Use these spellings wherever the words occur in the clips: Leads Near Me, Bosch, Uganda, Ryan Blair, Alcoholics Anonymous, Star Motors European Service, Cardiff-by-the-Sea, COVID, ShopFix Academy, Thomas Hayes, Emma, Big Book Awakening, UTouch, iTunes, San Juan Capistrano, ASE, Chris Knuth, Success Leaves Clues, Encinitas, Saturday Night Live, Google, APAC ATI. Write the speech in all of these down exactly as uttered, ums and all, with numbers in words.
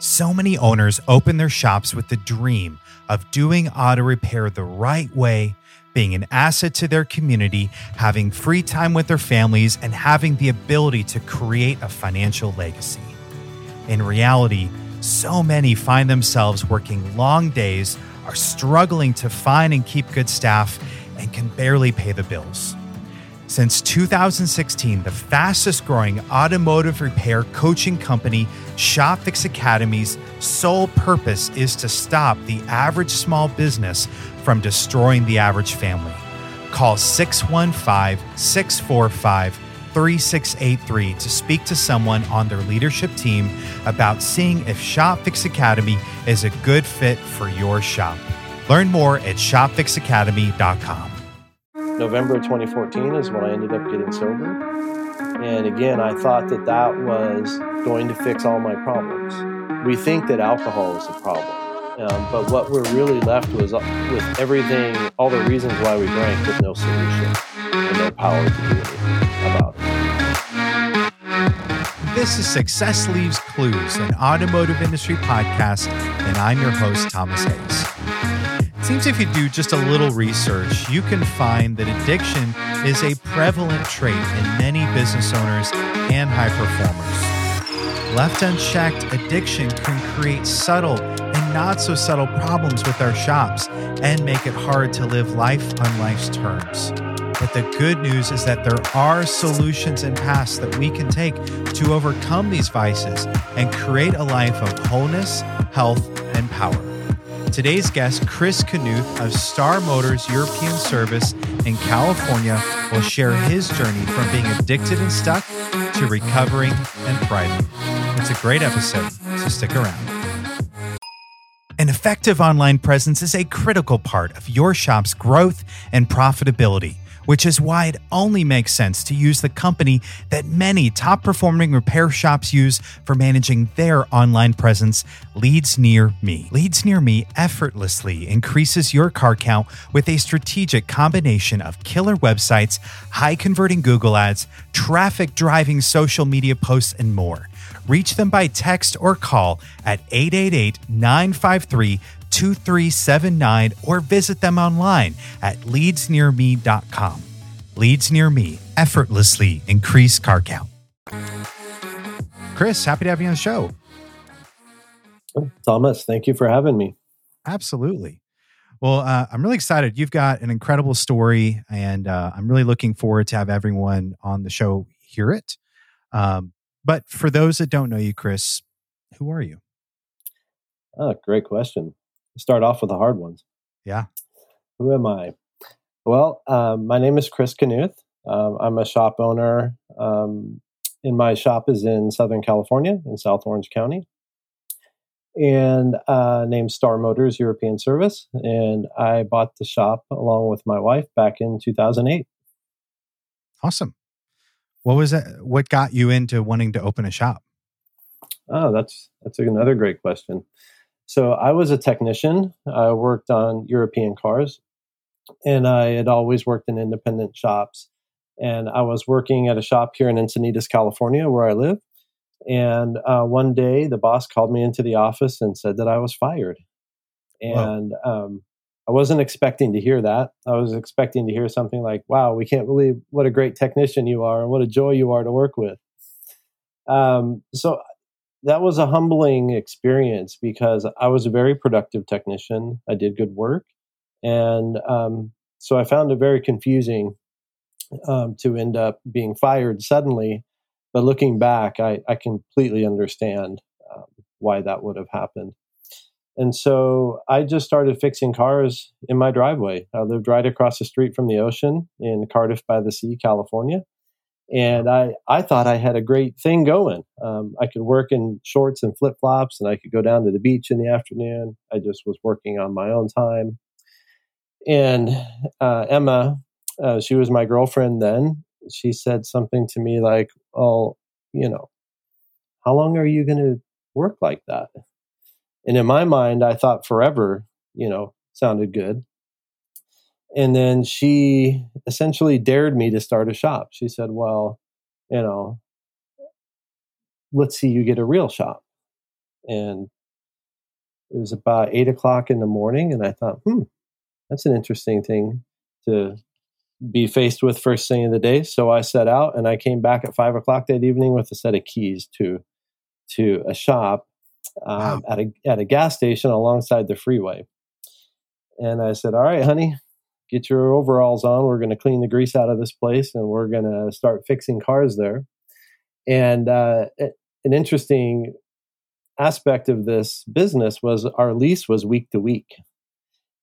So many owners open their shops with the dream of doing auto repair the right way, being an asset to their community, having free time with their families, and having the ability to create a financial legacy. In reality, so many find themselves working long days, are struggling to find and keep good staff, and can barely pay the bills. Since two thousand sixteen, the fastest growing automotive repair coaching company, ShopFix Academy's sole purpose is to stop the average small business from destroying the average family. Call six one five, six four five, three six eight three to speak to someone on their leadership team about seeing if ShopFix Academy is a good fit for your shop. Learn more at shop fix academy dot com. November of twenty fourteen is when I ended up getting sober. And again, I thought that that was going to fix all my problems. We think that alcohol is a problem. Um, but what we're really left with, with everything, all the reasons why we drank, with no solution and no power to do anything about it. This is Success Leaves Clues, an automotive industry podcast, and I'm your host, Thomas Hayes. Seems if you do just a little research, you can find that addiction is a prevalent trait in many business owners and high performers. Left unchecked, addiction can create subtle and not so subtle problems with our shops and make it hard to live life on life's terms. But the good news is that there are solutions and paths that we can take to overcome these vices and create a life of wholeness, health, and power. Today's guest, Chris Knuth of Star Motors European Service in California, will share his journey from being addicted and stuck to recovering and thriving. It's a great episode, so stick around. An effective online presence is a critical part of your shop's growth and profitability, which is why it only makes sense to use the company that many top-performing repair shops use for managing their online presence, Leads Near Me. Leads Near Me effortlessly increases your car count with a strategic combination of killer websites, high-converting Google ads, traffic-driving social media posts, and more. Reach them by text or call at eight eight eight, nine five three, two three seven nine or visit them online at leads near me dot com. Leads Near Me, effortlessly increase car count. Chris, happy to have you on the show. Thomas, thank you for having me. Absolutely. Well, uh, I'm really excited. You've got an incredible story, and uh, I'm really looking forward to have everyone on the show hear it. Um, but for those that don't know you, Chris, who are you? Oh, great question. Start off with the hard ones. Yeah. Who am I? Well, um, my name is Chris Knuth. Um, I'm a shop owner. Um, and my shop is in Southern California, in South Orange County. And uh, named Star Motors European Service. And I bought the shop along with my wife back in two thousand eight. Awesome. What was that? What got you into wanting to open a shop? Oh, that's that's another great question. So I was a technician. I worked on European cars, and I had always worked in independent shops. And I was working at a shop here in Encinitas, California, where I live. And uh, one day, the boss called me into the office and said that I was fired. And wow. um, I wasn't expecting to hear that. I was expecting to hear something like, wow, we can't believe what a great technician you are and what a joy you are to work with. Um, so... That was a humbling experience because I was a very productive technician. I did good work. And um, so I found it very confusing um, to end up being fired suddenly. But looking back, I, I completely understand um, why that would have happened. And so I just started fixing cars in my driveway. I lived right across the street from the ocean in Cardiff-by-the-Sea, California. And I, I thought I had a great thing going. Um, I could work in shorts and flip-flops, and I could go down to the beach in the afternoon. I just was working on my own time. And uh, Emma, uh, she was my girlfriend then, she said something to me like, oh, you know, how long are you going to work like that? And in my mind, I thought forever, you know, sounded good. And then she essentially dared me to start a shop. She said, well, you know, let's see you get a real shop. and it was about eight o'clock in the morning, and I thought, hmm, that's an interesting thing to be faced with first thing of the day. So I set out, and I came back at five o'clock that evening with a set of keys to to a shop um, wow. at a at a gas station alongside the freeway. And I said, all right, honey, get your overalls on. We're going to clean the grease out of this place, and we're going to start fixing cars there. And uh, an interesting aspect of this business was our lease was week to week.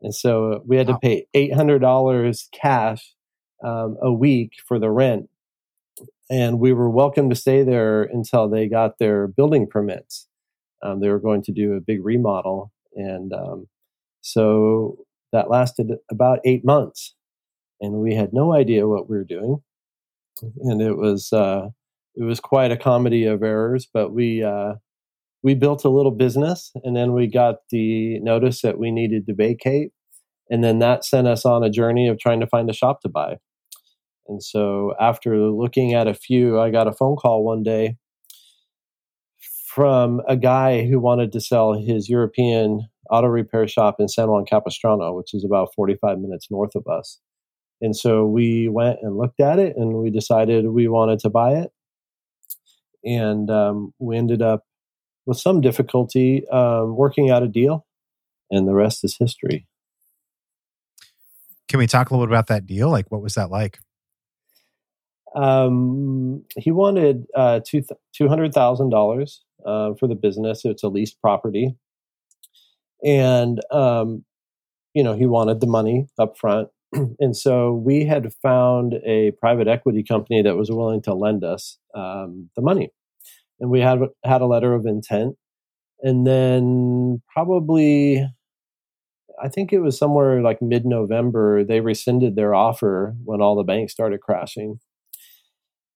And so we had wow. to pay eight hundred dollars cash um, a week for the rent. And we were welcome to stay there until they got their building permits. Um, they were going to do a big remodel. And um, so that lasted about eight months. And we had no idea what we were doing. And it was uh, it was quite a comedy of errors. But we uh, we built a little business. And then we got the notice that we needed to vacate. And then that sent us on a journey of trying to find a shop to buy. And so after looking at a few, I got a phone call one day from a guy who wanted to sell his European auto repair shop in San Juan Capistrano, which is about forty-five minutes north of us. And so we went and looked at it, and we decided we wanted to buy it. And um, we ended up with some difficulty um, working out a deal, and the rest is history. Can we talk a little bit about that deal? Like, what was that like? Um, he wanted uh, two two hundred thousand uh, dollars for the business. It's a leased property, and um, you know, he wanted the money up front. And so we had found a private equity company that was willing to lend us um, the money, and we had had a letter of intent. And then probably, I think it was somewhere like mid-November, they rescinded their offer when all the banks started crashing.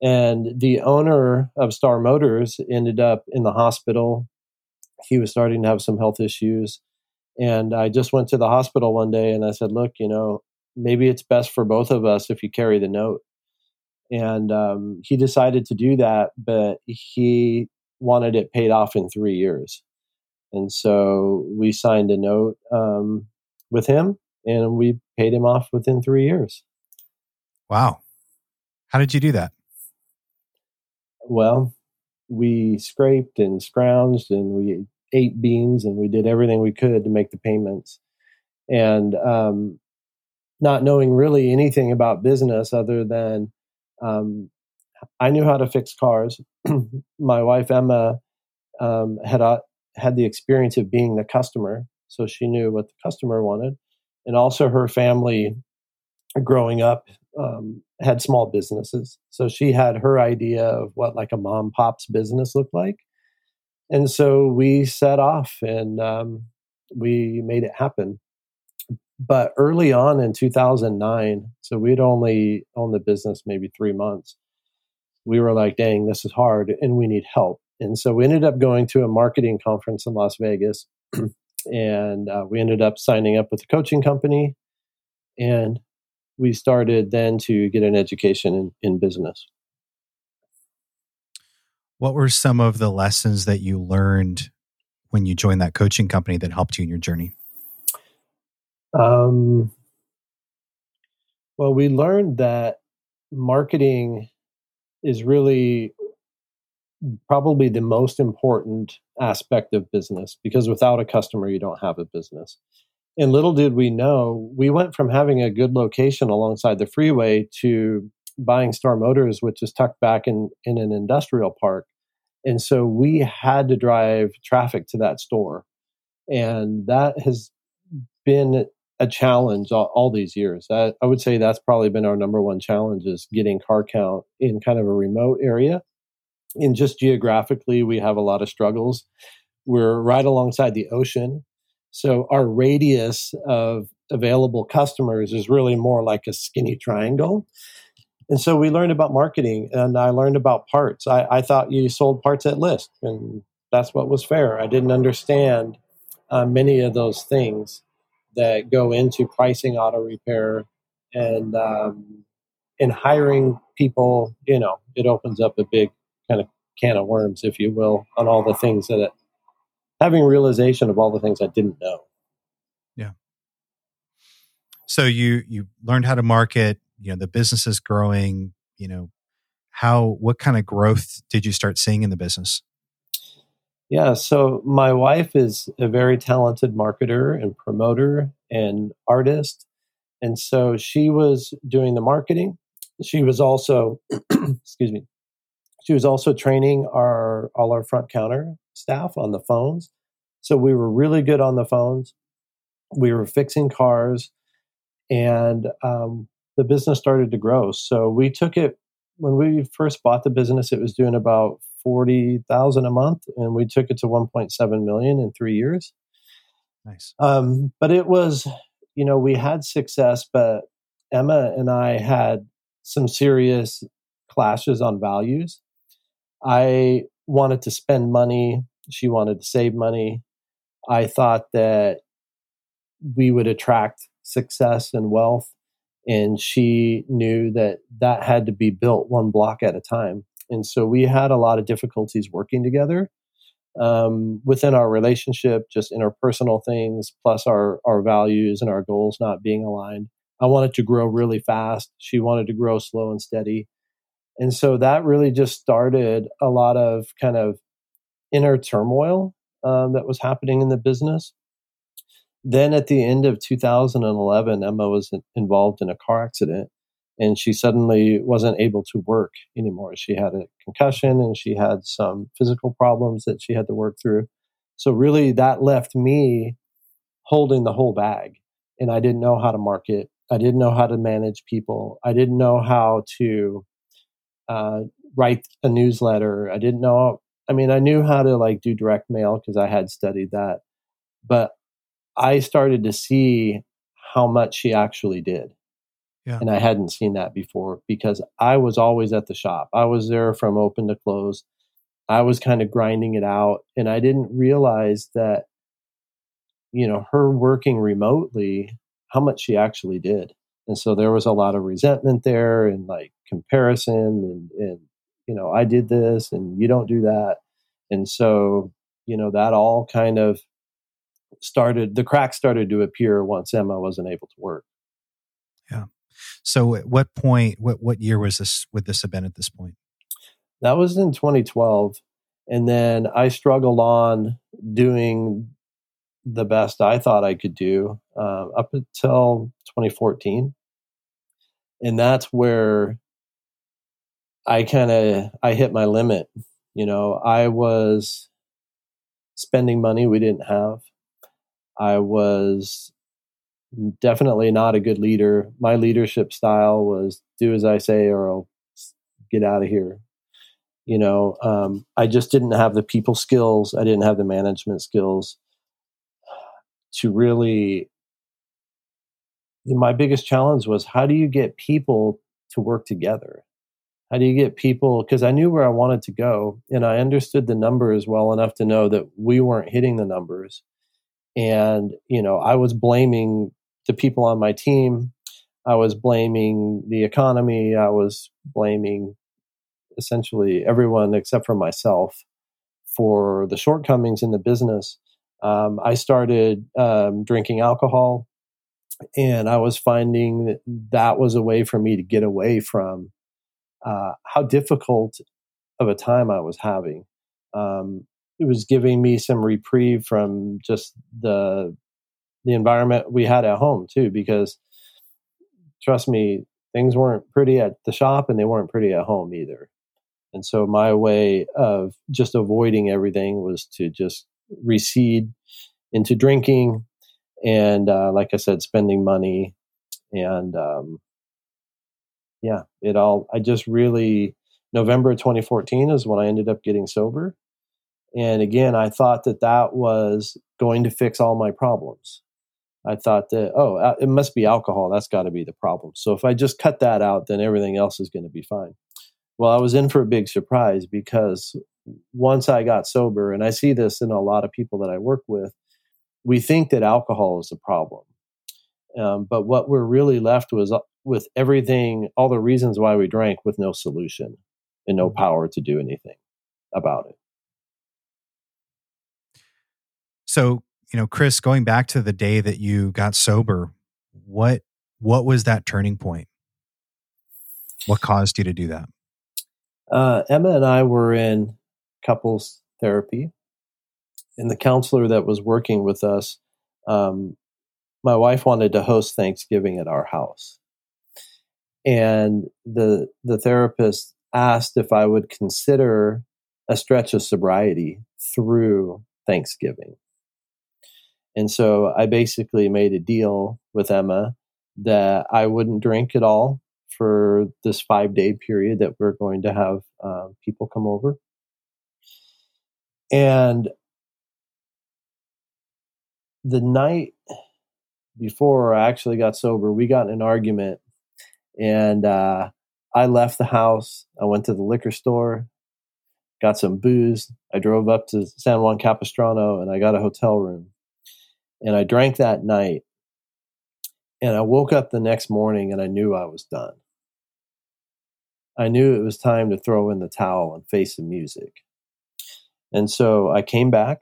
And the owner of Star Motors ended up in the hospital. He was starting to have some health issues. And I just went to the hospital one day, and I said, look, you know, maybe it's best for both of us if you carry the note. And um, he decided to do that, but he wanted it paid off in three years. And so we signed a note um, with him, and we paid him off within three years. Wow. How did you do that? Well, we scraped and scrounged, and we ate beans, and we did everything we could to make the payments. And um, not knowing really anything about business other than um, I knew how to fix cars. My wife, Emma, um, had uh, had the experience of being the customer, so she knew what the customer wanted. And also her family growing up um, had small businesses. So she had her idea of what like a mom pop's business looked like. And so we set off, and um, we made it happen. But early on in two thousand nine, so we'd only owned the business maybe three months. We were like, dang, this is hard and we need help. And so we ended up going to a marketing conference in Las Vegas, and uh, we ended up signing up with a coaching company, and we started then to get an education in, in business. What were some of the lessons that you learned when you joined that coaching company that helped you in your journey? Um, well, we learned that marketing is really probably the most important aspect of business, because without a customer, you don't have a business. And little did we know, we went from having a good location alongside the freeway to buying Star Motors, which is tucked back in, in an industrial park. And so we had to drive traffic to that store. And that has been a challenge all, all these years. I, I would say that's probably been our number one challenge, is getting car count in kind of a remote area. And just geographically, we have a lot of struggles. We're right alongside the ocean. So our radius of available customers is really more like a skinny triangle. And so we learned about marketing, and I learned about parts. I, I thought you sold parts at list, and that's what was fair. I didn't understand uh, many of those things that go into pricing auto repair, and um, in hiring people, you know, it opens up a big kind of can of worms, if you will, on all the things that it, having realization of all the things I didn't know. Yeah. So you you learned how to market, you know, the business is growing, you know, how, what kind of growth did you start seeing in the business? Yeah, so my wife is a very talented marketer and promoter and artist. And so she was doing the marketing. She was also, excuse me, she was also training our all our front counter staff on the phones. So we were really good on the phones. We were fixing cars, and um, the business started to grow. So we took it, when we first bought the business, it was doing about forty thousand a month, and we took it to one point seven million in three years. Nice. Um, but it was, you know, we had success, but Emma and I had some serious clashes on values. I wanted to spend money. She wanted to save money. I thought that we would attract success and wealth, and she knew that that had to be built one block at a time. And so we had a lot of difficulties working together um, within our relationship, just interpersonal things, plus our, our values and our goals not being aligned. I wanted to grow really fast. She wanted to grow slow and steady. And so that really just started a lot of kind of inner turmoil um, that was happening in the business. Then at the end of two thousand eleven, Emma was involved in a car accident, and she suddenly wasn't able to work anymore. She had a concussion, and she had some physical problems that she had to work through. So really that left me holding the whole bag, and I didn't know how to market. I didn't know how to manage people. I didn't know how to uh, write a newsletter. I didn't know. I mean, I knew how to like do direct mail because I had studied that, but I started to see how much she actually did. Yeah. And I hadn't seen that before because I was always at the shop. I was there from open to close. I was kind of grinding it out. And I didn't realize that, you know, her working remotely, how much she actually did. And so there was a lot of resentment there and like comparison and, and you know, I did this and you don't do that. And so, you know, that all kind of started, the cracks started to appear once Emma wasn't able to work. Yeah. So at what point, what, what year was this, would this have been at this point? That was in twenty twelve. And then I struggled on doing the best I thought I could do uh, up until twenty fourteen. And that's where I kind of, I hit my limit. You know, I was spending money we didn't have. I was definitely not a good leader. My leadership style was do as I say, or I'll get out of here. You know, um, I just didn't have the people skills. I didn't have the management skills to really. My biggest challenge was how do you get people to work together? How do you get people? Because I knew where I wanted to go, and I understood the numbers well enough to know that we weren't hitting the numbers. And, you know, I was blaming the people on my team. I was blaming the economy. I was blaming essentially everyone except for myself for the shortcomings in the business. Um, I started um, drinking alcohol, and I was finding that that was a way for me to get away from uh, how difficult of a time I was having. Um, it was giving me some reprieve from just the the environment we had at home too, because trust me, things weren't pretty at the shop and they weren't pretty at home either. And so my way of just avoiding everything was to just recede into drinking and, uh, like I said, spending money. And um, yeah, it all, I just really, November of twenty fourteen is when I ended up getting sober. And again, I thought that that was going to fix all my problems. I thought that, oh, it must be alcohol. That's got to be the problem. So if I just cut that out, then everything else is going to be fine. Well, I was in for a big surprise because once I got sober, and I see this in a lot of people that I work with, we think that alcohol is the problem. Um, but what we're really left was with everything, all the reasons why we drank with no solution and no power to do anything about it. So, you know, Chris, going back to the day that you got sober, what what was that turning point? What caused you to do that? Uh, Emma and I were in couples therapy, and the counselor that was working with us, um, my wife wanted to host Thanksgiving at our house, and the the therapist asked if I would consider a stretch of sobriety through Thanksgiving. And so I basically made a deal with Emma that I wouldn't drink at all for this five-day period that we're going to have uh, people come over. And the night before I actually got sober, we got in an argument, and uh, I left the house. I went to the liquor store, got some booze. I drove up to San Juan Capistrano, and I got a hotel room. And I drank that night, and I woke up the next morning, and I knew I was done. I knew it was time to throw in the towel and face the music. And so I came back,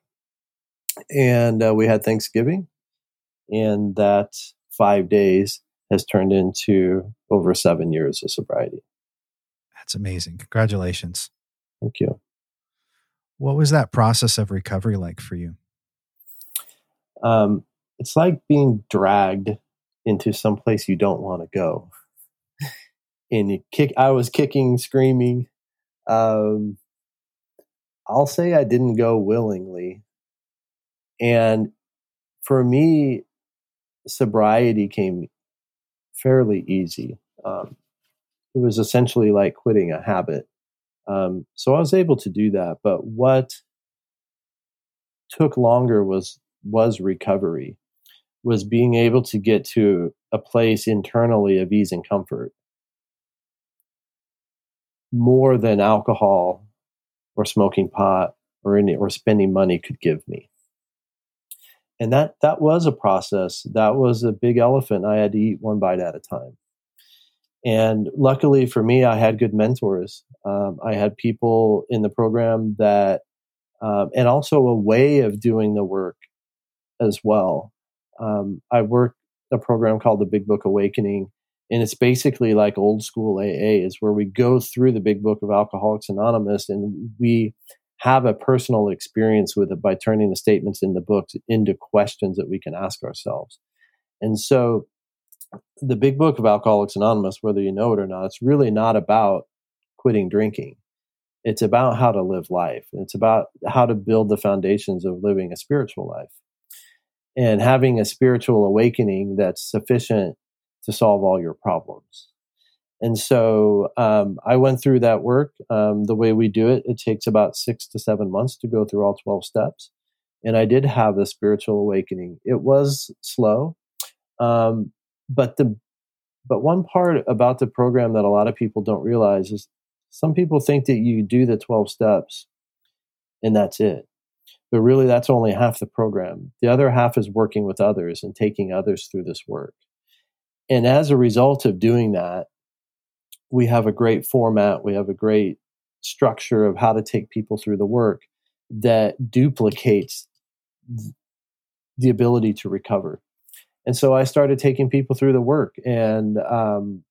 and uh, we had Thanksgiving, and that five days has turned into over seven years of sobriety. That's amazing. Congratulations. Thank you. What was that process of recovery like for you? Um, it's like being dragged into some place you don't want to go. And you kick, I was kicking, screaming. Um, I'll say I didn't go willingly. And for me, sobriety came fairly easy. Um, it was essentially like quitting a habit. Um, so I was able to do that. But what took longer was was recovery, was being able to get to a place internally of ease and comfort more than alcohol or smoking pot or any, or spending money could give me. And that, that was a process. That was a big elephant. I had to eat one bite at a time. And luckily for me, I had good mentors. Um, I had people in the program that, um, and also a way of doing the work as well. Um, I work a program called the Big Book Awakening, and it's basically like old school A A, is where we go through the Big Book of Alcoholics Anonymous, and we have a personal experience with it by turning the statements in the books into questions that we can ask ourselves. And so the Big Book of Alcoholics Anonymous, whether you know it or not, it's really not about quitting drinking. It's about how to live life. It's about how to build the foundations of living a spiritual life. And having a spiritual awakening that's sufficient to solve all your problems. And so um, I went through that work. Um, the way we do it, it takes about six to seven months to go through all twelve steps. And I did have the spiritual awakening. It was slow, um, but the but one part about the program that a lot of people don't realize is some people think that you do the twelve steps and that's it. But really, that's only half the program. The other half is working with others and taking others through this work. And as a result of doing that, we have a great format. We have a great structure of how to take people through the work that duplicates the ability to recover. And so I started taking people through the work, and um,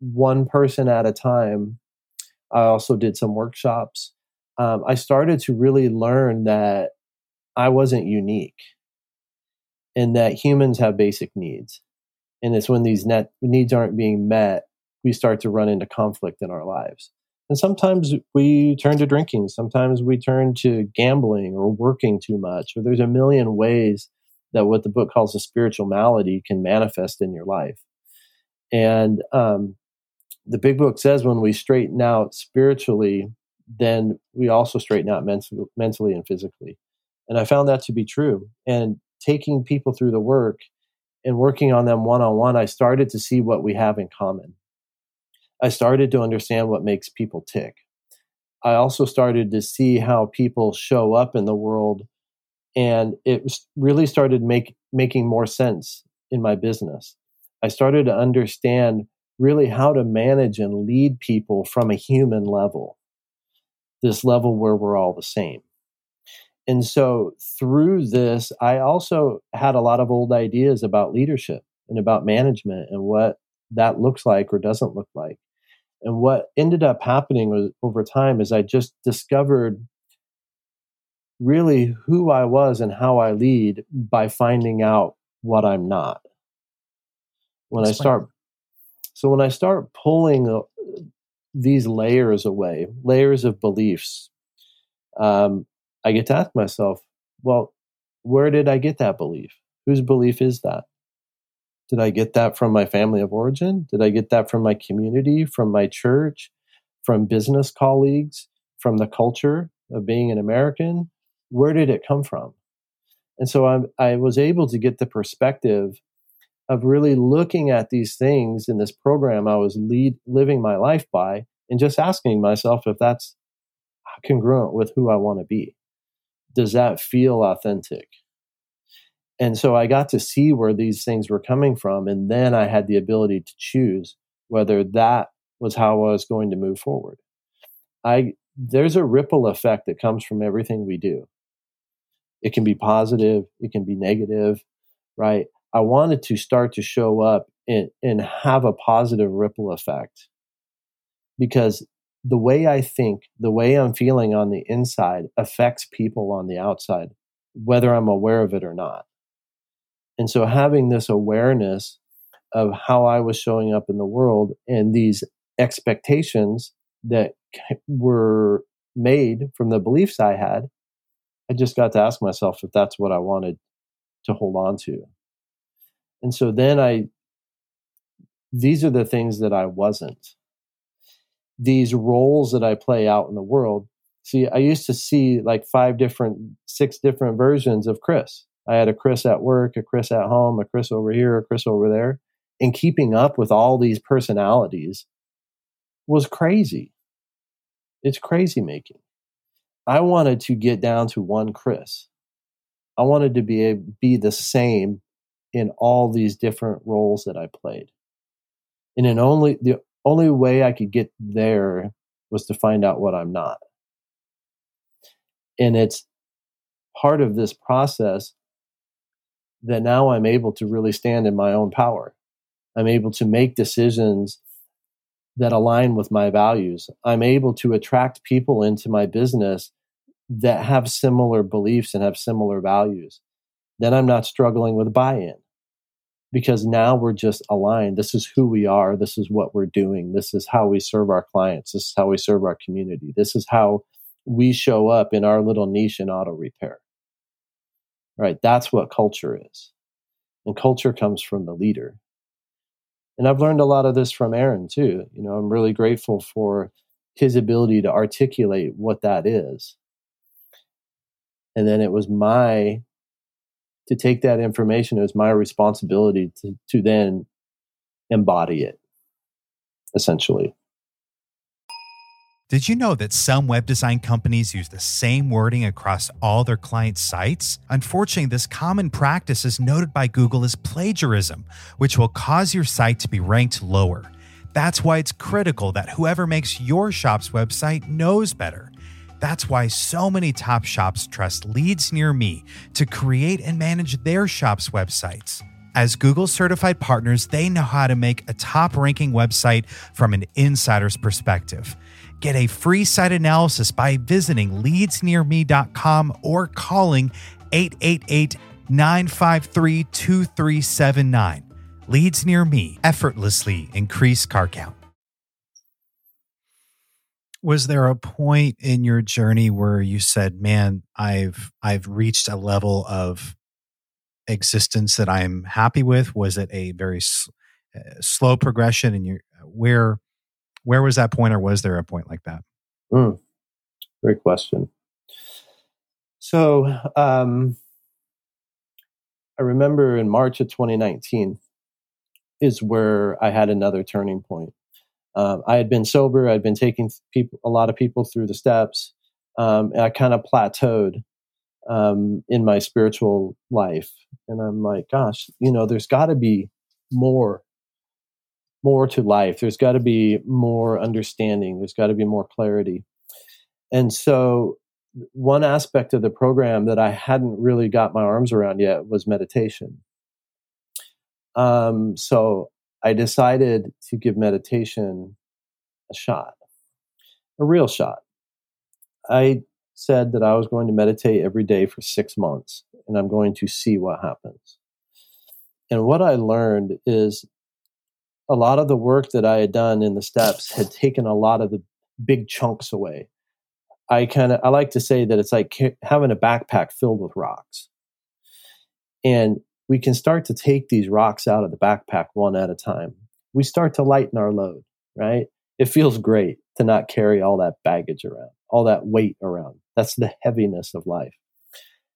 one person at a time. I also did some workshops. Um, I started to really learn that I wasn't unique and that humans have basic needs. And it's when these net needs aren't being met, we start to run into conflict in our lives. And sometimes we turn to drinking. Sometimes we turn to gambling or working too much. Or there's a million ways that what the book calls a spiritual malady can manifest in your life. And um, the Big Book says when we straighten out spiritually, then we also straighten out mentally, mentally and physically. And I found that to be true. And taking people through the work and working on them one-on-one, I started to see what we have in common. I started to understand what makes people tick. I also started to see how people show up in the world, and it really started make, making more sense in my business. I started to understand really how to manage and lead people from a human level. This level where we're all the same. And so through this, I also had a lot of old ideas about leadership and about management and what that looks like or doesn't look like. And what ended up happening was, over time, is I just discovered really who I was and how I lead by finding out what I'm not. When That's I start, funny. So when I start pulling uh, these layers away, layers of beliefs, um, I get to ask myself, well, where did I get that belief? Whose belief is that? Did I get that from my family of origin? Did I get that from my community, from my church, from business colleagues, from the culture of being an American? Where did it come from? And so I, I was able to get the perspective of really looking at these things in this program I was lead, living my life by, and just asking myself if that's congruent with who I want to be. Does that feel authentic? And so I got to see where these things were coming from, and then I had the ability to choose whether that was how I was going to move forward. I there's a ripple effect that comes from everything we do. It can be positive, it can be negative, right? I wanted to start to show up and, and have a positive ripple effect, because the way I think, the way I'm feeling on the inside affects people on the outside, whether I'm aware of it or not. And so having this awareness of how I was showing up in the world and these expectations that were made from the beliefs I had, I just got to ask myself if that's what I wanted to hold on to. And so then I, these are the things that I wasn't. These roles that I play out in the world. See, I used to see like five different, six different versions of Chris. I had a Chris at work, a Chris at home, a Chris over here, a Chris over there. And keeping up with all these personalities was crazy. It's crazy making. I wanted to get down to one Chris. I wanted to be a, be the same in all these different roles that I played. And in only the only way I could get there was to find out what I'm not. And it's part of this process that now I'm able to really stand in my own power. I'm able to make decisions that align with my values. I'm able to attract people into my business that have similar beliefs and have similar values. Then I'm not struggling with buy-in, because now we're just aligned. This is who we are. This is what we're doing. This is how we serve our clients. This is how we serve our community. This is how we show up in our little niche in auto repair. Right? That's what culture is. And culture comes from the leader. And I've learned a lot of this from Aaron too. You know, I'm really grateful for his ability to articulate what that is. And then it was my to take that information, it was my responsibility to, to then embody it, essentially. Did you know that some web design companies use the same wording across all their client sites? Unfortunately, this common practice is noted by Google as plagiarism, which will cause your site to be ranked lower. That's why it's critical that whoever makes your shop's website knows better. That's why so many top shops trust Leads Near Me to create and manage their shop's websites. As Google-certified partners, they know how to make a top-ranking website from an insider's perspective. Get a free site analysis by visiting leads near me dot com or calling eight eight eight, nine five three, two three seven nine. Leads Near Me. Effortlessly increase car count. Was there a point in your journey where you said, man, I've I've reached a level of existence that I'm happy with? Was it a very sl- uh, slow progression? And you, where where was that point, or was there a point like that? Mm, great question. So um, I remember in March of twenty nineteen is where I had another turning point. Um, I had been sober. I'd been taking people, a lot of people through the steps. Um, and I kind of plateaued um, in my spiritual life. And I'm like, gosh, you know, there's got to be more, more to life. There's got to be more understanding. There's got to be more clarity. And so one aspect of the program that I hadn't really got my arms around yet was meditation. Um, so I decided to give meditation a shot, a real shot. I said that I was going to meditate every day for six months, and I'm going to see what happens. And what I learned is a lot of the work that I had done in the steps had taken a lot of the big chunks away. I kind of, I like to say that it's like having a backpack filled with rocks. And we can start to take these rocks out of the backpack one at a time. We start to lighten our load, right? It feels great to not carry all that baggage around, all that weight around. That's the heaviness of life.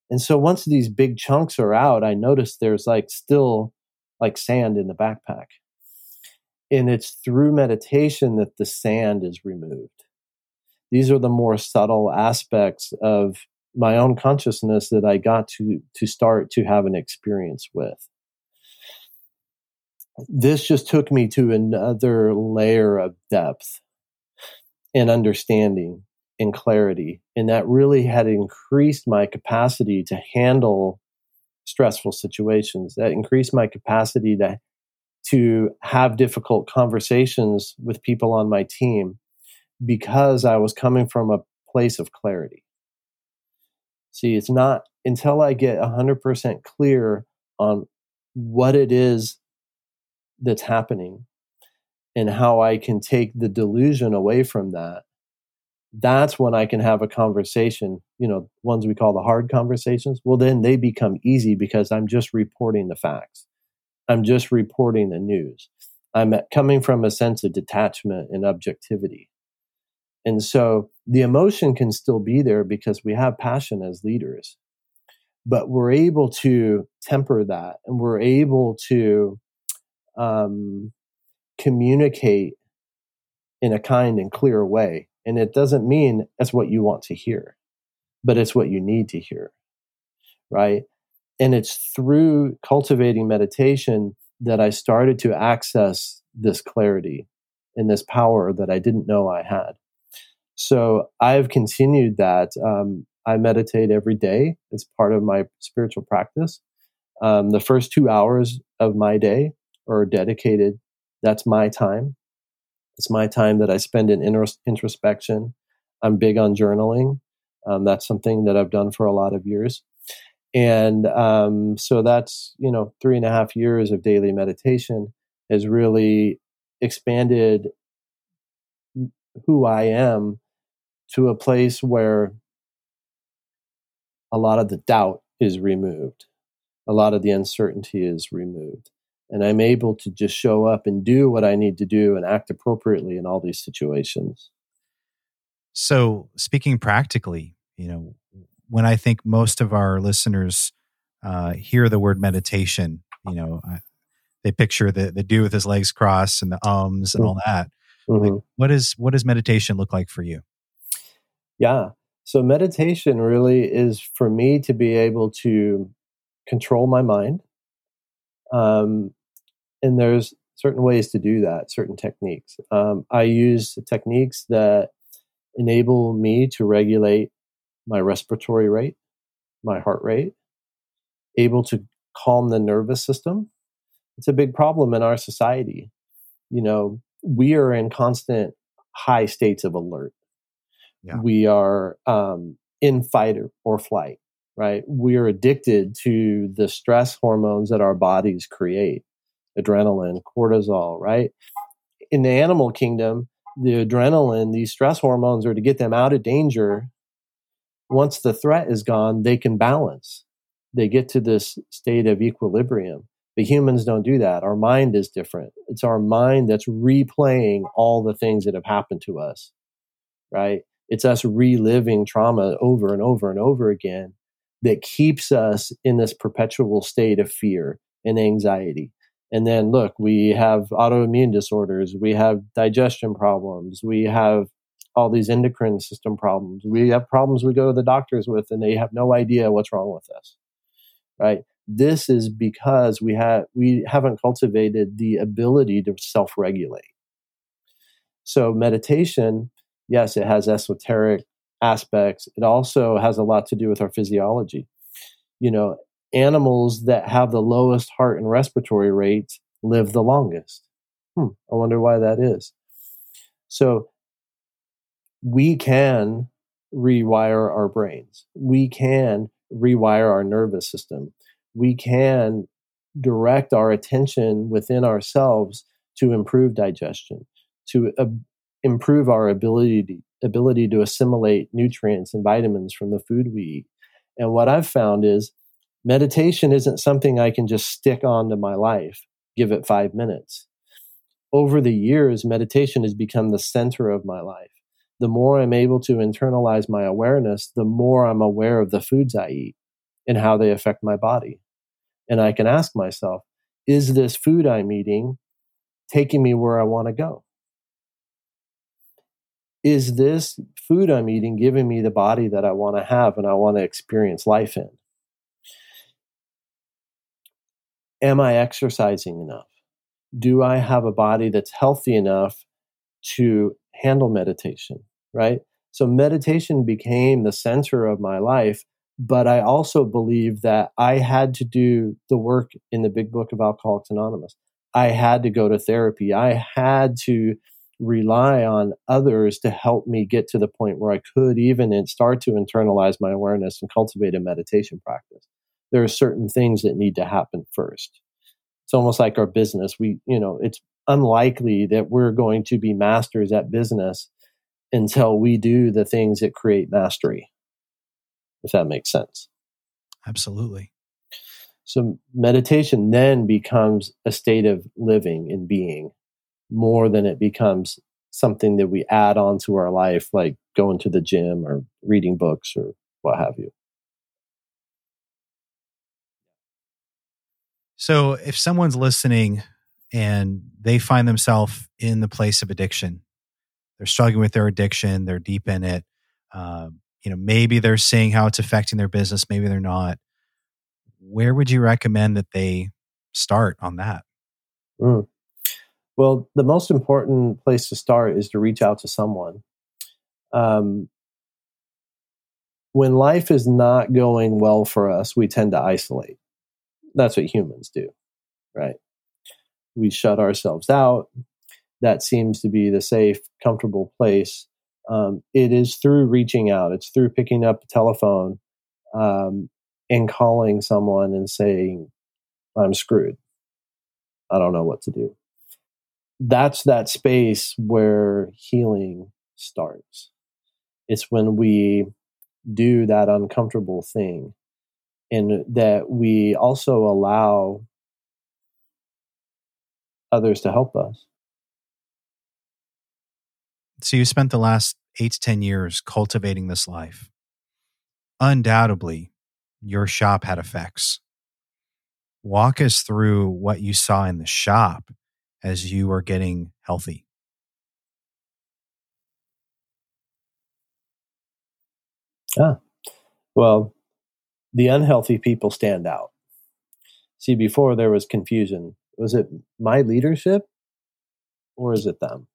And so once these big chunks are out, I noticed there's like still like sand in the backpack. And it's through meditation that the sand is removed. These are the more subtle aspects of my own consciousness that I got to, to start to have an experience with. This just took me to another layer of depth and understanding and clarity. And that really had increased my capacity to handle stressful situations. That increased my capacity to, to have difficult conversations with people on my team because I was coming from a place of clarity. See, it's not until I get one hundred percent clear on what it is that's happening and how I can take the delusion away from that, that's when I can have a conversation, you know, ones we call the hard conversations. Well, then they become easy because I'm just reporting the facts. I'm just reporting the news. I'm coming from a sense of detachment and objectivity. And so the emotion can still be there because we have passion as leaders, but we're able to temper that and we're able to um, communicate in a kind and clear way. And it doesn't mean that's what you want to hear, but it's what you need to hear, right? And it's through cultivating meditation that I started to access this clarity and this power that I didn't know I had. So I've continued that. Um, I meditate every day. It's part of my spiritual practice. Um, the first two hours of my day are dedicated. That's my time. It's my time that I spend in intros- introspection. I'm big on journaling. Um, that's something that I've done for a lot of years. And um, so that's, you know, three and a half years of daily meditation has really expanded who I am to a place where a lot of the doubt is removed. A lot of the uncertainty is removed. And I'm able to just show up and do what I need to do and act appropriately in all these situations. So speaking practically, you know, when I think most of our listeners uh, hear the word meditation, you know, I, they picture the, the dude with his legs crossed and the ums and all that. Mm-hmm. Like, what is, what does meditation look like for you? Yeah. So meditation really is for me to be able to control my mind. Um, and there's certain ways to do that, certain techniques. Um, I use techniques that enable me to regulate my respiratory rate, my heart rate, able to calm the nervous system. It's a big problem in our society. You know, we are in constant high states of alert. Yeah. We are um, in fight or, or flight, right? We are addicted to the stress hormones that our bodies create, adrenaline, cortisol, right? In the animal kingdom, the adrenaline, these stress hormones are to get them out of danger. Once the threat is gone, they can balance. They get to this state of equilibrium. But humans don't do that. Our mind is different. It's our mind that's replaying all the things that have happened to us, right? It's us reliving trauma over and over and over again that keeps us in this perpetual state of fear and anxiety. And then, look, we have autoimmune disorders. We have digestion problems. We have all these endocrine system problems. We have problems we go to the doctors with, and they have no idea what's wrong with us, right? This is because we have we haven't cultivated the ability to self-regulate. So meditation, yes, it has esoteric aspects, it also has a lot to do with our physiology. You know, animals that have the lowest heart and respiratory rate live the longest. Hmm, I wonder why that is. So we can rewire our brains. We can rewire our nervous system. We can direct our attention within ourselves to improve digestion, to uh, improve our ability to, ability to assimilate nutrients and vitamins from the food we eat. And what I've found is meditation isn't something I can just stick onto my life, give it five minutes. Over the years, meditation has become the center of my life. The more I'm able to internalize my awareness, the more I'm aware of the foods I eat and how they affect my body. And I can ask myself, is this food I'm eating taking me where I want to go? Is this food I'm eating giving me the body that I want to have and I want to experience life in? Am I exercising enough? Do I have a body that's healthy enough to handle meditation, right? So meditation became the center of my life, but I also believe that I had to do the work in the Big Book of Alcoholics Anonymous. I had to go to therapy. I had to rely on others to help me get to the point where I could even start to internalize my awareness and cultivate a meditation practice. There are certain things that need to happen first. It's almost like our business. We, you know, it's unlikely that we're going to be masters at business until we do the things that create mastery, if that makes sense. Absolutely. So meditation then becomes a state of living and being more than it becomes something that we add on to our life, like going to the gym or reading books or what have you. So if someone's listening and they find themselves in the place of addiction, they're struggling with their addiction, they're deep in it, uh, you know, maybe they're seeing how it's affecting their business, maybe they're not. Where would you recommend that they start on that? Mm. Well, the most important place to start is to reach out to someone. Um, when life is not going well for us, we tend to isolate. That's what humans do, right? We shut ourselves out. That seems to be the safe, comfortable place. Um, it is through reaching out. It's through picking up a telephone um, and calling someone and saying, I'm screwed. I don't know what to do. That's that space where healing starts. It's when we do that uncomfortable thing and that we also allow others to help us. So you spent the last eight to ten years cultivating this life. Undoubtedly, your shop had effects. Walk us through what you saw in the shop as you are getting healthy. Ah, well, the unhealthy people stand out. See, before there was confusion. Was it my leadership or is it them?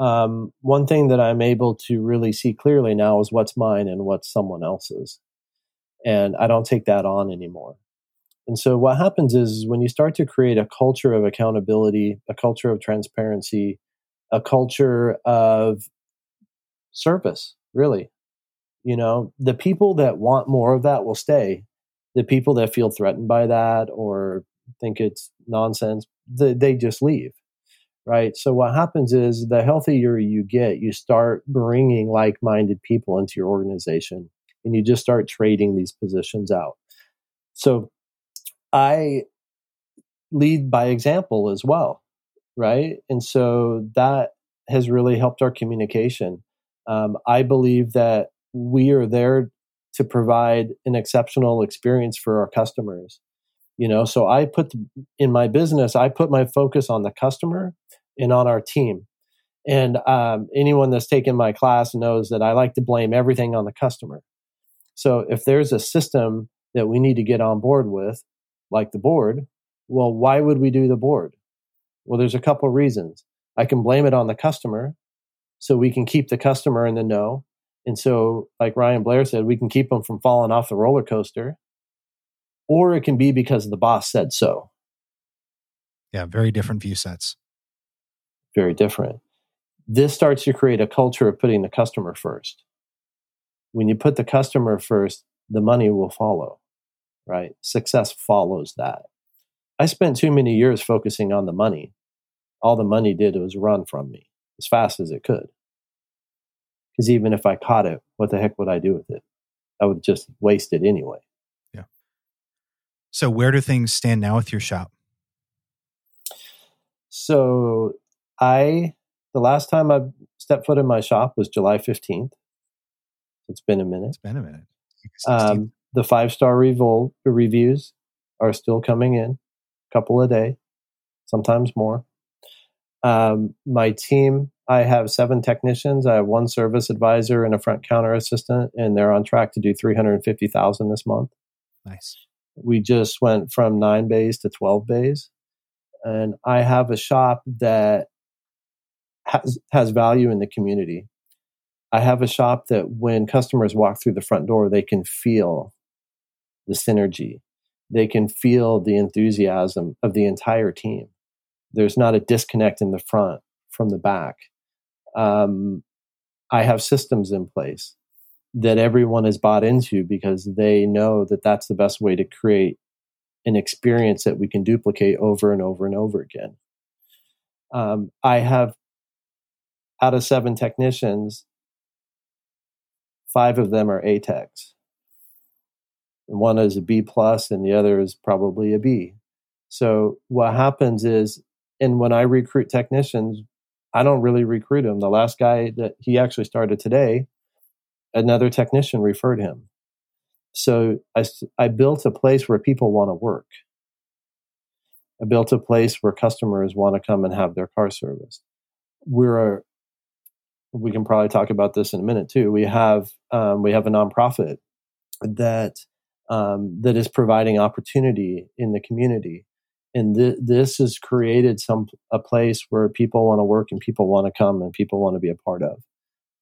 Um, one thing that I'm able to really see clearly now is what's mine and what's someone else's. And I don't take that on anymore. And so what happens is when you start to create a culture of accountability, a culture of transparency, a culture of service, really, you know, the people that want more of that will stay. The people that feel threatened by that or think it's nonsense, they, they just leave, right? So what happens is the healthier you get, you start bringing like-minded people into your organization and you just start trading these positions out. So I lead by example as well, right? And so that has really helped our communication. Um, I believe that we are there to provide an exceptional experience for our customers. You know, so I put the, in my business, I put my focus on the customer and on our team. And um, anyone that's taken my class knows that I like to blame everything on the customer. So if there's a system that we need to get on board with, like the board, well, why would we do the board? Well, there's a couple of reasons. I can blame it on the customer, so we can keep the customer in the know. And so, like Ryan Blair said, we can keep them from falling off the roller coaster, or it can be because the boss said so. Yeah, very different view sets. Very different. This starts to create a culture of putting the customer first. When you put the customer first, the money will follow, right? Success follows that. I spent too many years focusing on the money. All the money did was run from me as fast as it could. Because even if I caught it, what the heck would I do with it? I would just waste it anyway. Yeah. So where do things stand now with your shop? So I, the last time I stepped foot in my shop was July fifteenth. It's been a minute. It's been a minute. Um, the five-star revol- reviews are still coming in, a couple a day, sometimes more. Um, my team, I have seven technicians. I have one service advisor and a front counter assistant, and they're on track to do three hundred fifty thousand this month. Nice. We just went from nine bays to twelve bays. And I have a shop that has, has value in the community. I have a shop that when customers walk through the front door, they can feel the synergy. They can feel the enthusiasm of the entire team. There's not a disconnect in the front from the back. Um, I have systems in place that everyone is bought into because they know that that's the best way to create an experience that we can duplicate over and over and over again. Um, I have, out of seven technicians, five of them are A techs. One is a B plus and the other is probably a B. So what happens is, and when I recruit technicians, I don't really recruit them. The last guy that he actually started today, another technician referred him. So I, I built a place where people want to work. I built a place where customers want to come and have their car serviced. We're a, we can probably talk about this in a minute too. We have um, we have a nonprofit that um, that is providing opportunity in the community, and th- this has created some a place where people want to work and people want to come and people want to be a part of.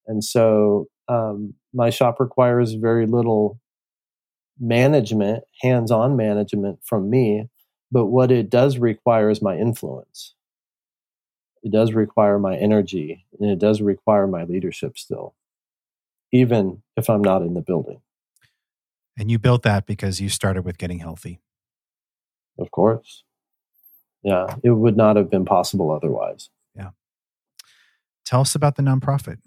And so um, my shop requires very little management, hands-on management from me, but what it does require is my influence. It does require my energy, and it does require my leadership still, even if I'm not in the building. And you built that because you started with getting healthy. Of course. Yeah, it would not have been possible otherwise. Yeah. Tell us about the nonprofit.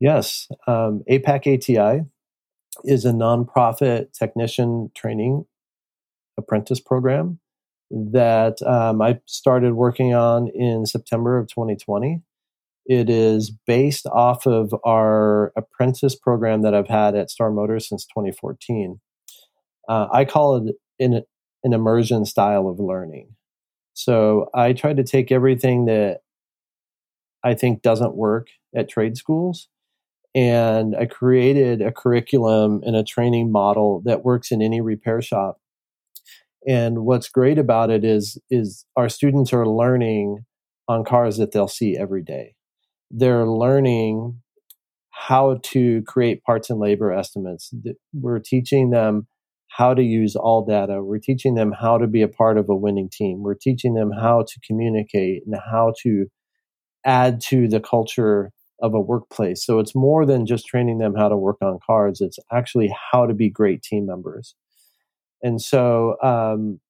Yes. Um, APAC A T I is a nonprofit technician training apprentice program that um, I started working on in September of twenty twenty. It is based off of our apprentice program that I've had at Star Motors since twenty fourteen. Uh, I call it an, an immersion style of learning. So I try to take everything that I think doesn't work at trade schools, and I created a curriculum and a training model that works in any repair shop. And what's great about it is, is our students are learning on cars that they'll see every day. They're learning how to create parts and labor estimates. We're teaching them how to use all data. We're teaching them how to be a part of a winning team. We're teaching them how to communicate and how to add to the culture of a workplace. So it's more than just training them how to work on cars. It's actually how to be great team members. And so um,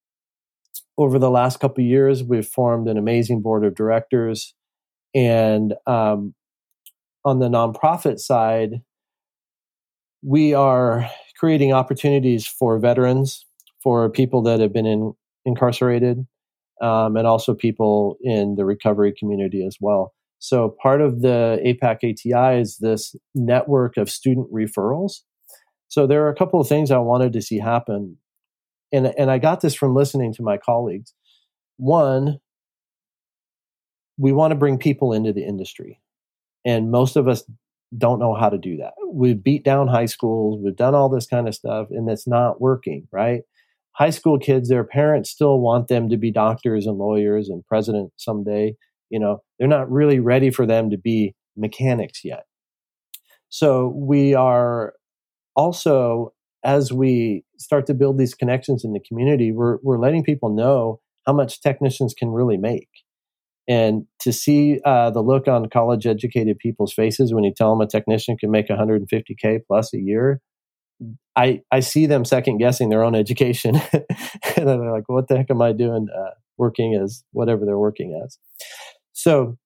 over the last couple of years, we've formed an amazing board of directors. And um, on the nonprofit side, we are creating opportunities for veterans, for people that have been in, incarcerated, um, and also people in the recovery community as well. So part of the APAC A T I is this network of student referrals. So there are a couple of things I wanted to see happen. And and I got this from listening to my colleagues. One, we want to bring people into the industry. And most of us don't know how to do that. We've beat down high schools. We've done all this kind of stuff, and it's not working, right? High school kids, their parents still want them to be doctors and lawyers and president someday. You know, they're not really ready for them to be mechanics yet. So we are also, as we start to build these connections in the community, we're we're letting people know how much technicians can really make. And to see uh, the look on college-educated people's faces when you tell them a technician can make one hundred fifty K plus a year, I I see them second-guessing their own education. And then they're like, what the heck am I doing uh, working as whatever they're working as? So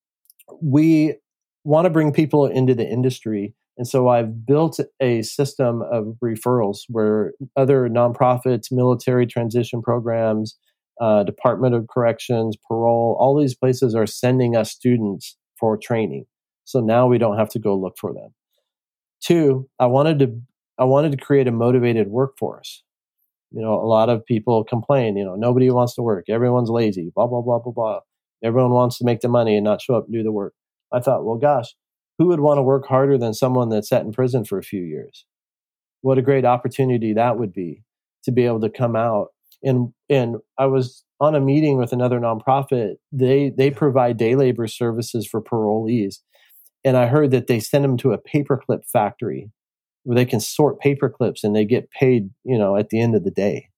we want to bring people into the industry. And so I've built a system of referrals where other nonprofits, military transition programs, uh, Department of Corrections, parole, all these places are sending us students for training. So now we don't have to go look for them. Two, I wanted to I wanted to create a motivated workforce. You know, a lot of people complain, you know, nobody wants to work. Everyone's lazy, blah, blah, blah, blah, blah. Everyone wants to make the money and not show up and do the work. I thought, well, gosh, who would want to work harder than someone that sat in prison for a few years? What a great opportunity that would be to be able to come out. And and I was on a meeting with another nonprofit. They they provide day labor services for parolees. And I heard that they send them to a paperclip factory where they can sort paperclips and they get paid, you know, at the end of the day.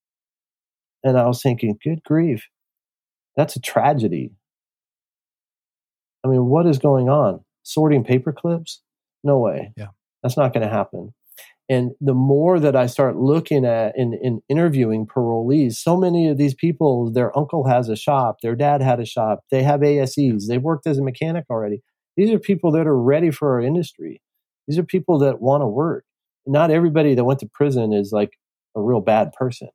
And I was thinking, good grief, that's a tragedy. I mean, what is going on? Sorting paperclips? No way. Yeah. That's not going to happen. And the more that I start looking at and, and interviewing parolees, so many of these people, their uncle has a shop, their dad had a shop, they have A S Es, they worked as a mechanic already. These are people that are ready for our industry. These are people that want to work. Not everybody that went to prison is like a real bad person,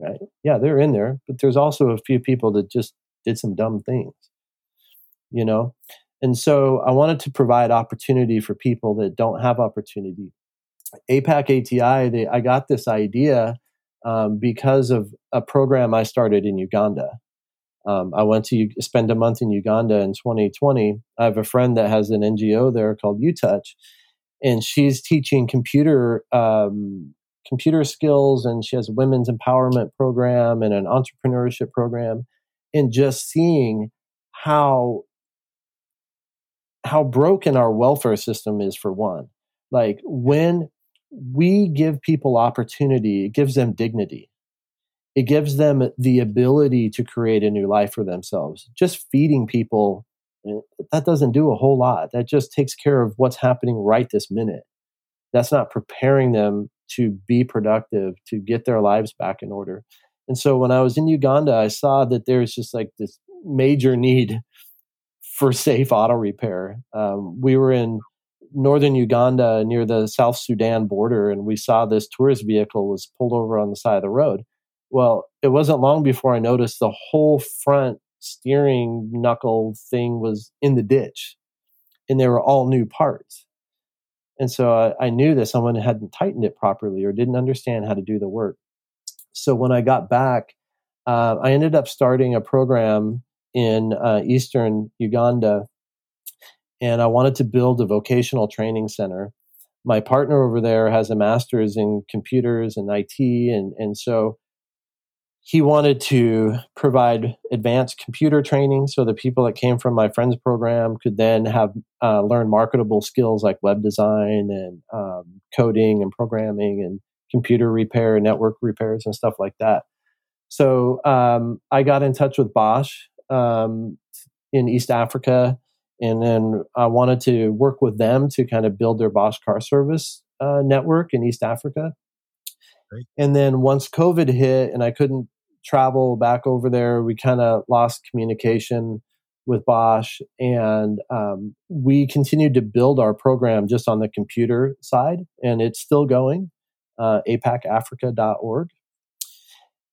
right? Yeah, they're in there, but there's also a few people that just did some dumb things, you know? And so I wanted to provide opportunity for people that don't have opportunity. APAC A T I, they, I got this idea um, because of a program I started in Uganda. Um, I went to U- spend a month in Uganda in twenty twenty. I have a friend that has an N G O there called UTouch, and she's teaching computer um, computer skills, and she has a women's empowerment program and an entrepreneurship program. And just seeing how how broken our welfare system is, for one. Like, when we give people opportunity, it gives them dignity. It gives them the ability to create a new life for themselves. Just feeding people, that doesn't do a whole lot. That just takes care of what's happening right this minute. That's not preparing them to be productive, to get their lives back in order. And so when I was in Uganda, I saw that there's just like this major need for safe auto repair. Um, we were in northern Uganda near the South Sudan border, and we saw this tourist vehicle was pulled over on the side of the road. Well, it wasn't long before I noticed the whole front steering knuckle thing was in the ditch, and they were all new parts. And so I, I knew that someone hadn't tightened it properly or didn't understand how to do the work. So when I got back, uh, I ended up starting a program in uh, eastern Uganda, and I wanted to build a vocational training center. My partner over there has a master's in computers and I T, and, and so he wanted to provide advanced computer training so the people that came from my friend's program could then have uh, learn marketable skills like web design and um, coding and programming and computer repair and network repairs and stuff like that. So um, I got in touch with Bosch um, in East Africa. And then I wanted to work with them to kind of build their Bosch car service uh, network in East Africa. Great. And then once COVID hit and I couldn't travel back over there, we kind of lost communication with Bosch. And um, we continued to build our program just on the computer side. And it's still going, uh, A P A C Africa dot org.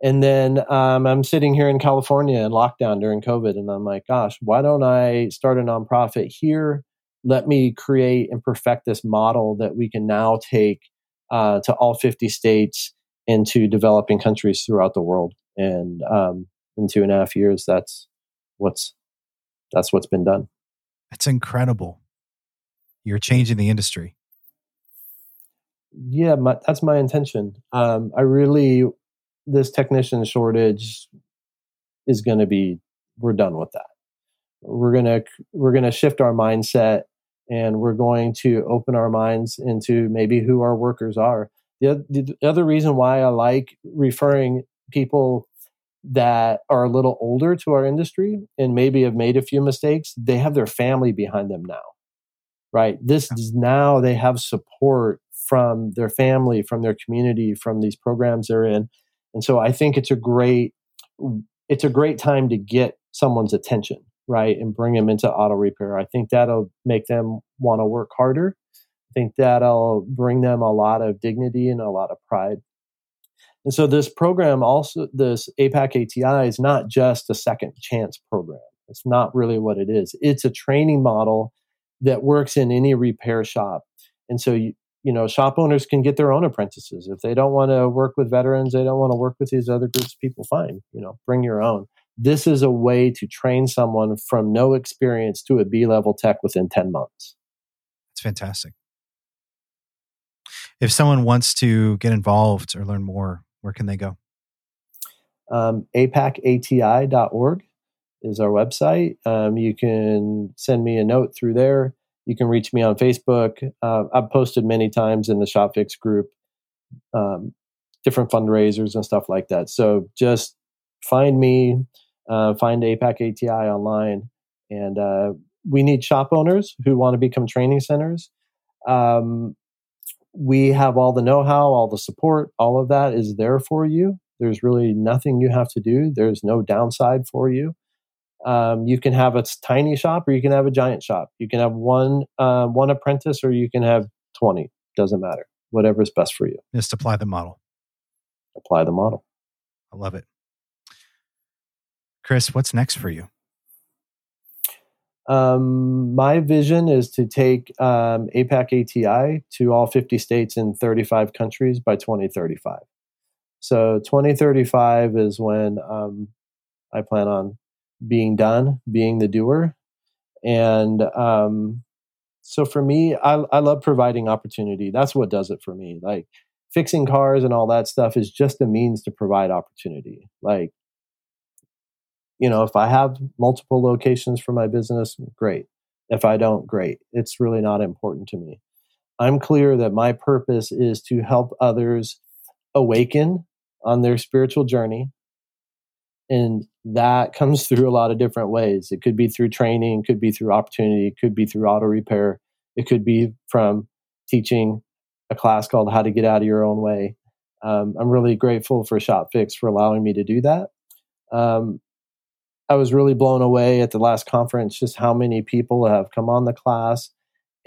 And then um, I'm sitting here in California in lockdown during COVID, and I'm like, gosh, why don't I start a nonprofit here? Let me create and perfect this model that we can now take uh, to all fifty states and to developing countries throughout the world. And um, in two and a half years, that's what's that's what's been done. That's incredible. You're changing the industry. Yeah, my, that's my intention. Um, I really... This technician shortage is going to be, we're done with that. We're going to, we're going to shift our mindset and we're going to open our minds into maybe who our workers are. The, the other reason why I like referring people that are a little older to our industry and maybe have made a few mistakes, they have their family behind them now, right? This is now they have support from their family, from their community, from these programs they're in. And so I think it's a great, it's a great time to get someone's attention, right? And bring them into auto repair. I think that'll make them want to work harder. I think that'll bring them a lot of dignity and a lot of pride. And so this program also, this A PAC A T I is not just a second chance program. It's not really what it is. It's a training model that works in any repair shop. And so, you, you know, shop owners can get their own apprentices. If they don't want to work with veterans, they don't want to work with these other groups of people, fine, you know, bring your own. This is a way to train someone from no experience to a B-level tech within ten months. That's fantastic. If someone wants to get involved or learn more, where can they go? Um, A PAC A T I dot org is our website. Um, you can send me a note through there. You can reach me on Facebook. Uh, I've posted many times in the ShopFix group, um, different fundraisers and stuff like that. So just find me, uh, find A PAC A T I online. And uh, we need shop owners who want to become training centers. Um, We have all the know-how, all the support, all of that is there for you. There's really nothing you have to do. There's no downside for you. Um, you can have a tiny shop or you can have a giant shop. You can have one uh, one apprentice or you can have twenty. Doesn't matter. Whatever is best for you. Just apply the model. Apply the model. I love it. Chris, what's next for you? Um, my vision is to take um, A PAC A T I to all fifty states and thirty-five countries by twenty thirty-five. So twenty thirty-five is when um, I plan on being done, being the doer. And um, so for me, I, I love providing opportunity. That's what does it for me. Like fixing cars and all that stuff is just a means to provide opportunity. Like, you know, if I have multiple locations for my business, great. If I don't, great. It's really not important to me. I'm clear that my purpose is to help others awaken on their spiritual journey. And that comes through a lot of different ways. It could be through training, could be through opportunity, it could be through auto repair. It could be from teaching a class called How to Get Out of Your Own Way. Um, I'm really grateful for ShopFix for allowing me to do that. Um, I was really blown away at the last conference, just how many people have come on the class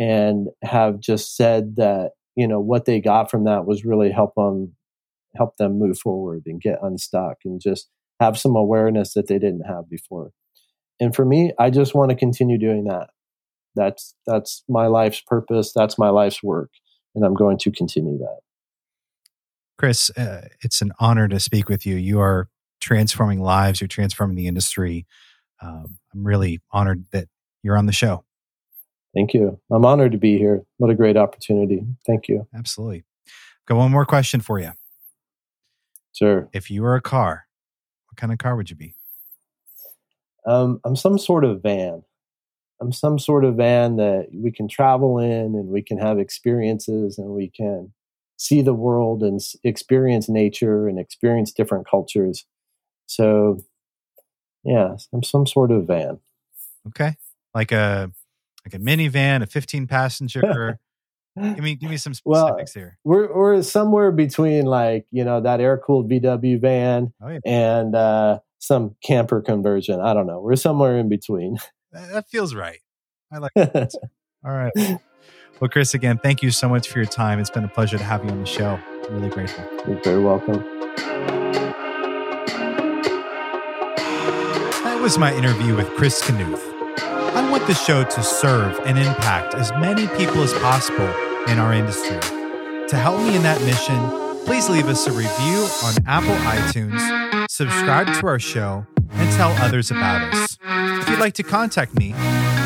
and have just said that, you know, what they got from that was really help them, help them move forward and get unstuck and just have some awareness that they didn't have before. And for me, I just want to continue doing that. That's, that's my life's purpose. That's my life's work. And I'm going to continue that. Chris, uh, it's an honor to speak with you. You are transforming lives, you're transforming the industry. Um, I'm really honored that you're on the show. Thank you. I'm honored to be here. What a great opportunity. Thank you. Absolutely. Got one more question for you. Sure. If you were a car, what kind of car would you be? Um, I'm some sort of van. I'm some sort of van that we can travel in and we can have experiences and we can see the world and experience nature and experience different cultures. So, yeah, I'm some sort of van. Okay, like a like a minivan, a fifteen passenger. Give me give me some specifics well, here. We're we're somewhere between like you know that air cooled V W van oh, yeah. and uh, some camper conversion. I don't know. We're somewhere in between. That feels right. I like that. All right. Well, Chris, again, thank you so much for your time. It's been a pleasure to have you on the show. I'm really grateful. You're very welcome. That was my interview with Chris Knuth. I want the show to serve and impact as many people as possible in our industry. To help me in that mission, please leave us a review on Apple iTunes, subscribe to our show, and tell others about us. If you'd like to contact me,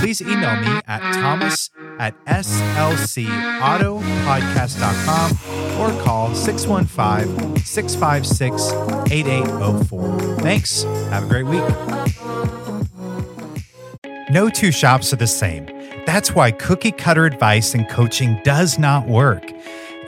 please email me at thomas at slcautopodcast dot com or call six one five, six five six, eight eight zero four. Thanks. Have a great week. No two shops are the same. That's why cookie-cutter advice and coaching does not work.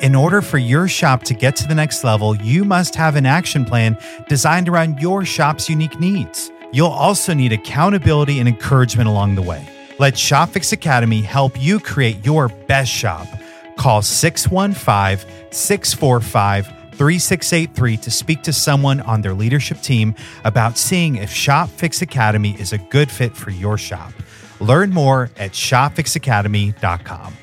In order for your shop to get to the next level, you must have an action plan designed around your shop's unique needs. You'll also need accountability and encouragement along the way. Let ShopFix Academy help you create your best shop. Call six one five, six four five, three six eight three to speak to someone on their leadership team about seeing if ShopFix Academy is a good fit for your shop. Learn more at shop fix academy dot com.